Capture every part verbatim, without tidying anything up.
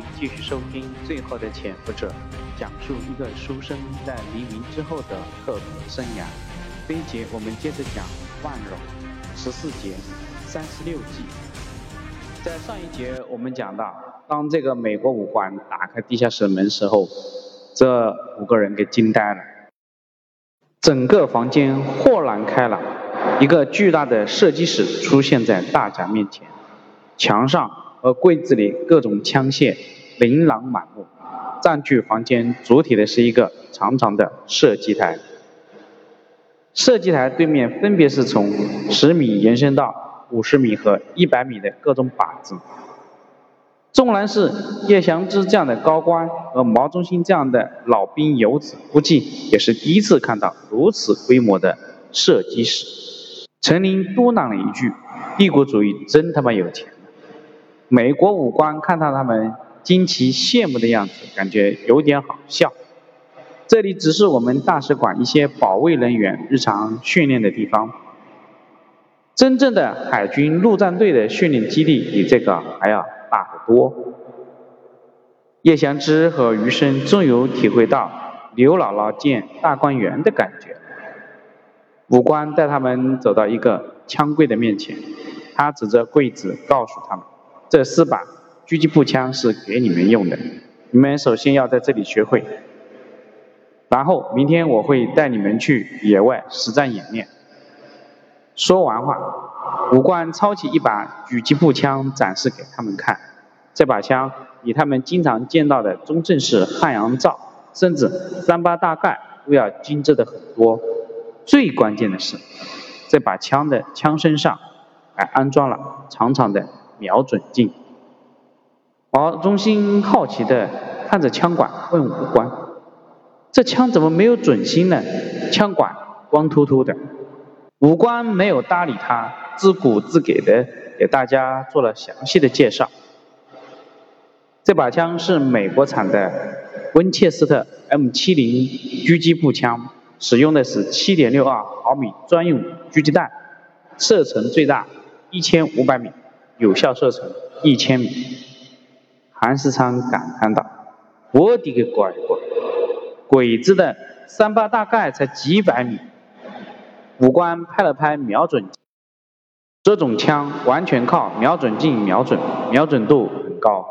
请继续收听《最后的潜伏者》，讲述一个书生在黎明之后的刻苦生涯。这一节我们接着讲万荣，十四节，三十六计。在上一节我们讲到，当这个美国武官打开地下室门时候，这五个人给惊呆了，整个房间豁然开朗，一个巨大的射击室出现在大家面前，墙上和柜子里各种枪械琳琅满目，占据房间主体的是一个长长的射击台。射击台对面分别是从十米延伸到五十米和一百米的各种靶子。纵然是叶祥之这样的高官和毛中兴这样的老兵游子，估计也是第一次看到如此规模的射击室。陈琳嘟囔了一句：“帝国主义真他妈有钱。”美国武官看到他们惊奇羡慕的样子，感觉有点好笑。这里只是我们大使馆一些保卫人员日常训练的地方，真正的海军陆战队的训练基地比这个还要大得多。叶祥之和余生终于体会到刘姥姥见大观园的感觉。武官带他们走到一个枪柜的面前，他指着柜子告诉他们，这四把狙击步枪是给你们用的，你们首先要在这里学会，然后明天我会带你们去野外实战演练。说完话，武官抄起一把狙击步枪展示给他们看，这把枪比他们经常见到的中正式汉阳造甚至三八大盖都要精致的很多，最关键的是这把枪的枪身上还安装了长长的瞄准镜。毛中兴好奇地看着枪管，问武官：“这枪怎么没有准心呢？枪管光秃秃的。”武官没有搭理他，自顾自给的给大家做了详细的介绍。这把枪是美国产的温切斯特 M 七十 狙击步枪，使用的是 七点六二毫米专用狙击弹，射程最大一千五百米。有效射程一千米，韩世昌感叹道：“我的个乖乖，鬼子的三八大概才几百米。”武官拍了拍瞄准镜，这种枪完全靠瞄准镜瞄准，瞄准度很高，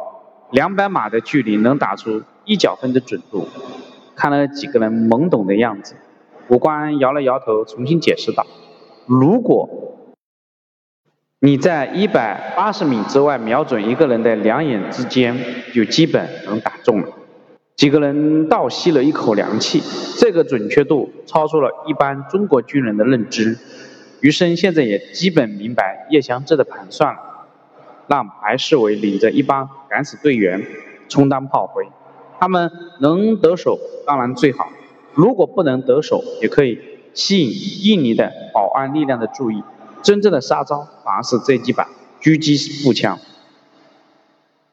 两百码的距离能打出一角分的准度。看了几个人懵懂的样子，武官摇了摇头，重新解释道：“如果你在一百八十米之外瞄准一个人的两眼之间，就基本能打中了。”几个人倒吸了一口凉气，这个准确度超出了一般中国军人的认知。余生现在也基本明白叶祥之的盘算了，让白世伟领着一帮敢死队员充当炮灰，他们能得手当然最好，如果不能得手，也可以吸引印尼的保安力量的注意。真正的杀招反而是这几把狙击步枪。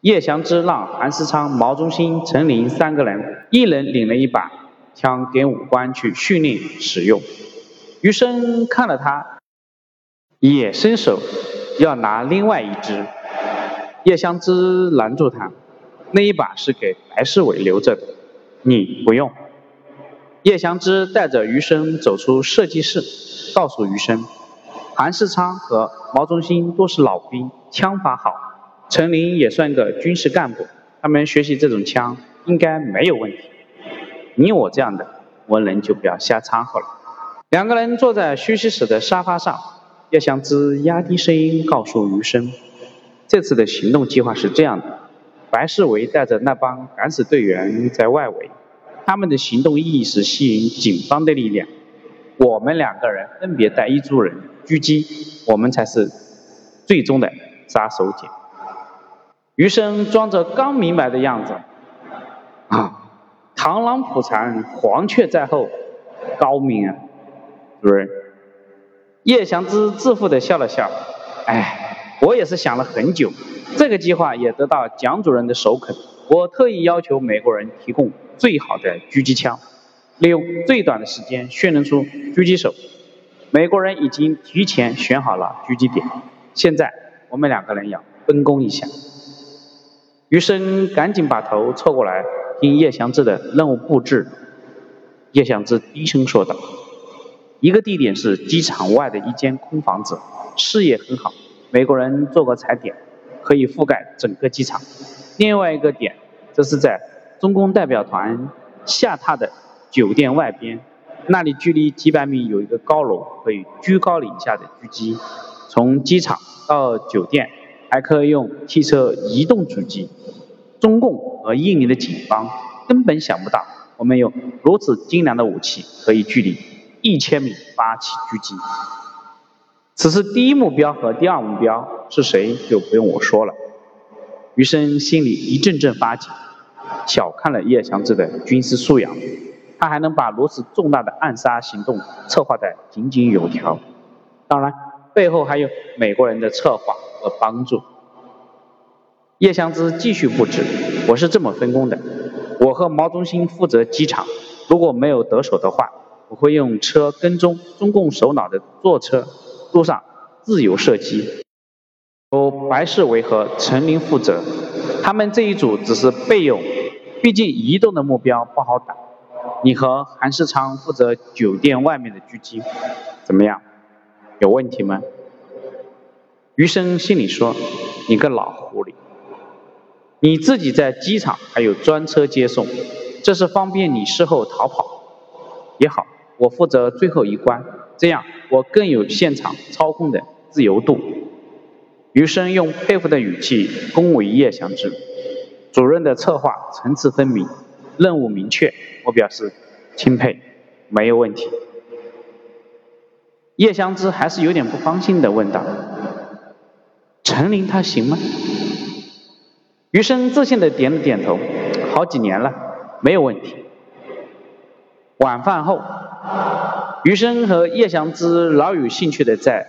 叶祥之让韩世昌、毛中兴、陈琳三个人一人领了一把枪给武官去训练使用。余生看了他，也伸手要拿另外一支，叶祥之拦住他，那一把是给白世伟留着的，你不用。叶祥之带着余生走出射击室，告诉余生，韩世昌和毛中兴都是老兵，枪法好，陈琳也算个军事干部，他们学习这种枪应该没有问题。你我这样的文人就不要瞎掺和了。两个人坐在休息室的沙发上，叶祥之压低声音告诉余生，这次的行动计划是这样的，白世维带着那帮敢死队员在外围，他们的行动意义是吸引警方的力量，我们两个人分别带一组人狙击，我们才是最终的杀手锏。余生装着刚明白的样子，啊，螳螂捕蝉，黄雀在后，高明啊，主任。叶祥之自负地笑了笑，哎，我也是想了很久，这个计划也得到蒋主任的首肯，我特意要求美国人提供最好的狙击枪，利用最短的时间训练出狙击手。美国人已经提前选好了狙击点，现在我们两个人要分工一下。余生赶紧把头凑过来，听叶祥志的任务布置。叶祥志低声说道：“一个地点是机场外的一间空房子，视野很好，美国人做过踩点，可以覆盖整个机场。另外一个点，这是在中共代表团下榻的酒店外边，那里距离几百米有一个高楼，可以居高临下的狙击。从机场到酒店还可以用汽车移动阻击。中共和印尼的警方根本想不到，我们有如此精良的武器，可以距离一千米发起狙击。此次第一目标和第二目标是谁，就不用我说了。”余生心里一阵阵发紧，小看了叶祥志的军事素养，他还能把如此重大的暗杀行动策划得井井有条，当然背后还有美国人的策划和帮助。叶祥之继续布置：“我是这么分工的，我和毛中心负责机场，如果没有得手的话，我会用车跟踪中共首脑的坐车，路上自由射击。由白世维和陈林负责，他们这一组只是备用，毕竟移动的目标不好打。你和韩世昌负责酒店外面的狙击，怎么样？有问题吗？”余生心里说：“你个老狐狸，你自己在机场还有专车接送，这是方便你事后逃跑。也好，我负责最后一关，这样我更有现场操控的自由度。”余生用佩服的语气恭维叶祥志：“主任的策划层次分明，任务明确，我表示钦佩，没有问题。”叶祥之还是有点不放心地问道：“陈林他行吗？”余生自信地点了点头：“好几年了，没有问题。”晚饭后，余生和叶祥之老有兴趣地在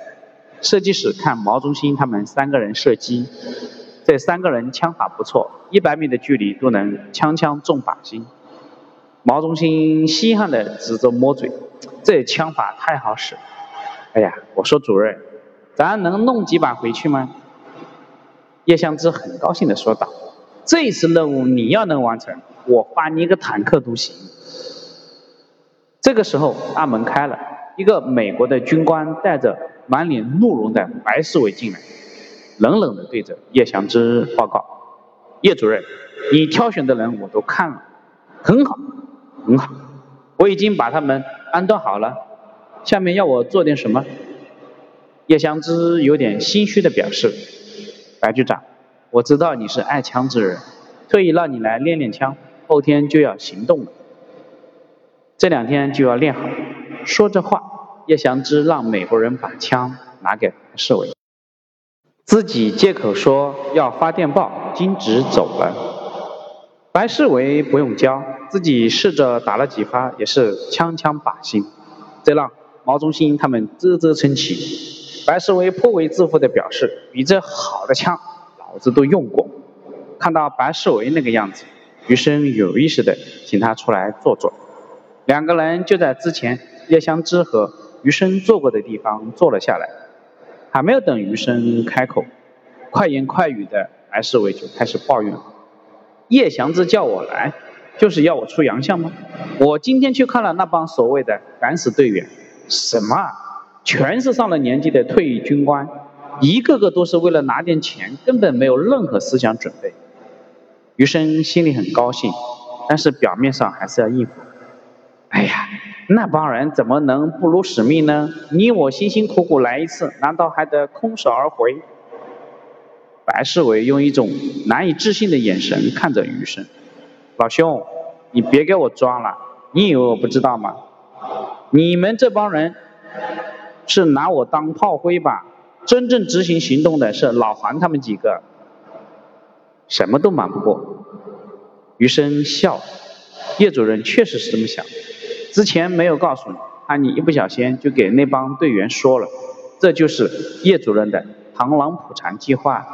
射击室看毛中心他们三个人射击。这三个人枪法不错，一百米的距离都能枪枪中靶心。毛中心稀罕的指着摸嘴：“这枪法太好使。”“哎呀，我说主任，咱能弄几把回去吗？”叶向之很高兴地说道：“这一次任务你要能完成，我发你一个坦克都行。”这个时候大门开了，一个美国的军官带着满脸怒容的白侍卫进来，冷冷地对着叶祥之报告：“叶主任，你挑选的人我都看了，很好，很好，我已经把他们安顿好了。下面要我做点什么？”叶祥之有点心虚地表示：“白局长，我知道你是爱枪之人，特意让你来练练枪，后天就要行动了，这两天就要练好。”说着话，叶祥之让美国人把枪拿给侍卫，自己借口说要发电报，径直走了。白世维不用教，自己试着打了几发，也是枪枪靶心，这让毛中心他们啧啧称奇。白世维颇为自负地表示：“比这好的枪，老子都用过。”看到白世维那个样子，余生有意识地请他出来坐坐。两个人就在之前叶湘之和余生坐过的地方坐了下来。还没有等余生开口，快言快语的白世伟就开始抱怨：“叶祥之叫我来，就是要我出洋相吗？我今天去看了那帮所谓的敢死队员，什么啊，全是上了年纪的退役军官，一个个都是为了拿点钱，根本没有任何思想准备。”余生心里很高兴，但是表面上还是要应付：“哎呀，那帮人怎么能不辱使命呢？你我辛辛苦苦来一次，难道还得空手而回？”白世伟用一种难以置信的眼神看着余生：“老兄，你别给我装了，你以为我不知道吗？你们这帮人是拿我当炮灰吧？真正执行行动的是老韩他们几个，什么都瞒不过。”余生笑：“叶主任确实是这么想，之前没有告诉你，怕你一不小心就给那帮队员说了，这就是叶主任的螳螂捕蝉计划。”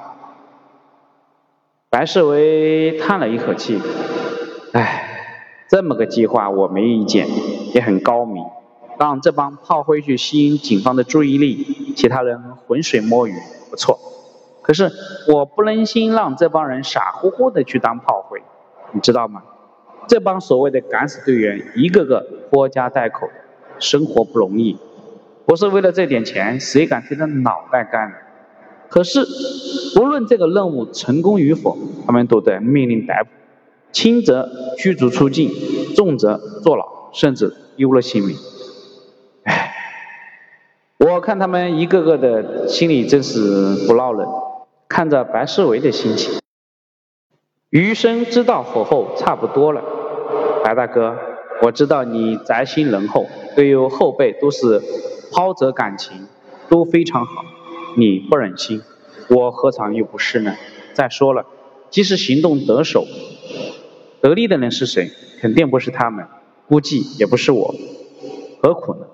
白世维叹了一口气：“哎，这么个计划我没意见，也很高明，让这帮炮灰去吸引警方的注意力，其他人浑水摸鱼，不错。”可是我不能心让这帮人傻乎乎的去当炮灰，你知道吗？这帮所谓的敢死队员一个个拖家带口，生活不容易，不是为了这点钱谁敢贴着脑袋干的？可是无论这个任务成功与否，他们都得面临逮捕，轻则驱逐出境，重则坐牢，甚至丢了性命。唉，我看他们一个个的心里真是不落忍，看着白世维的心情。余生知道火候差不多了，白大哥，我知道你宅心仁厚，对于后辈都是抛责感情，都非常好，你不忍心，我何尝又不是呢？再说了，即使行动得手得利的人是谁，肯定不是他们，估计也不是我，何苦呢？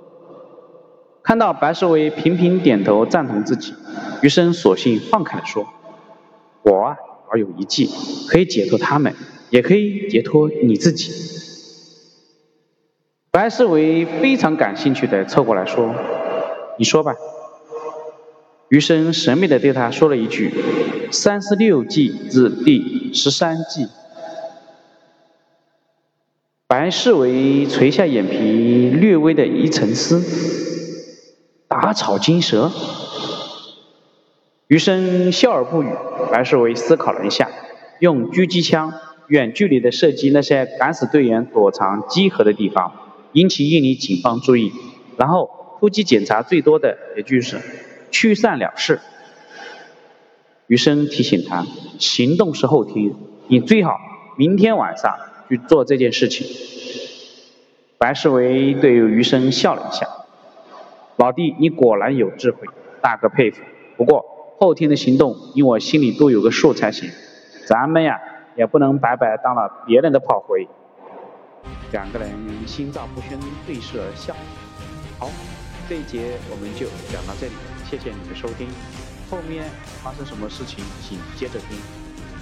看到白世维频频点头赞同自己，余生索性放开了说，我啊而有一计，可以解脱他们，也可以解脱你自己。白世维非常感兴趣的凑过来说，你说吧。余生神秘的对他说了一句，三十六计至第十三计。白世维垂下眼皮，略微的一沉思，打草惊蛇。余生笑而不语。白世维思考了一下，用狙击枪远距离的射击那些敢死队员躲藏集合的地方，引起印尼警方注意，然后突击检查最多的也就是驱散了事。余生提醒他，行动是后天，你最好明天晚上去做这件事情。白世维对余生笑了一下，老弟，你果然有智慧，大哥佩服，不过后天的行动你我心里都有个数才行，咱们呀也不能白白当了别人的炮灰。两个人心照不宣，对视而笑。好，这一节我们就讲到这里，谢谢你的收听，后面发生什么事情请接着听。